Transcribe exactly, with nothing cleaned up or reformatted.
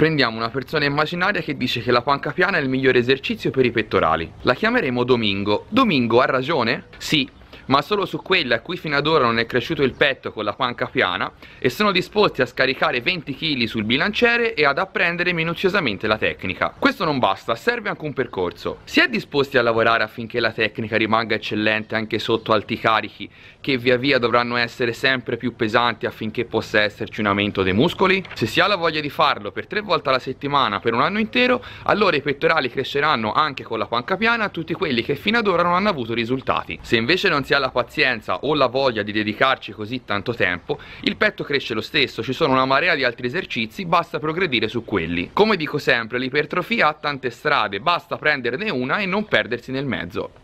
Prendiamo una persona immaginaria che dice che la panca piana è il migliore esercizio per i pettorali. La chiameremo Domingo. Domingo ha ragione? Sì, ma solo su quella a cui fino ad ora non è cresciuto il petto con la panca piana, e sono disposti a scaricare venti chili sul bilanciere e ad apprendere minuziosamente la tecnica. Questo non basta, serve anche un percorso. Si è disposti a lavorare affinché la tecnica rimanga eccellente anche sotto alti carichi, che via via dovranno essere sempre più pesanti affinché possa esserci un aumento dei muscoli? Se si ha la voglia di farlo per tre volte alla settimana per un anno intero, allora i pettorali cresceranno anche con la panca piana a tutti quelli che fino ad ora non hanno avuto risultati. Se invece non si ha la pazienza o la voglia di dedicarci così tanto tempo, il petto cresce lo stesso, ci sono una marea di altri esercizi, basta progredire su quelli. Come dico sempre, l'ipertrofia ha tante strade, basta prenderne una e non perdersi nel mezzo.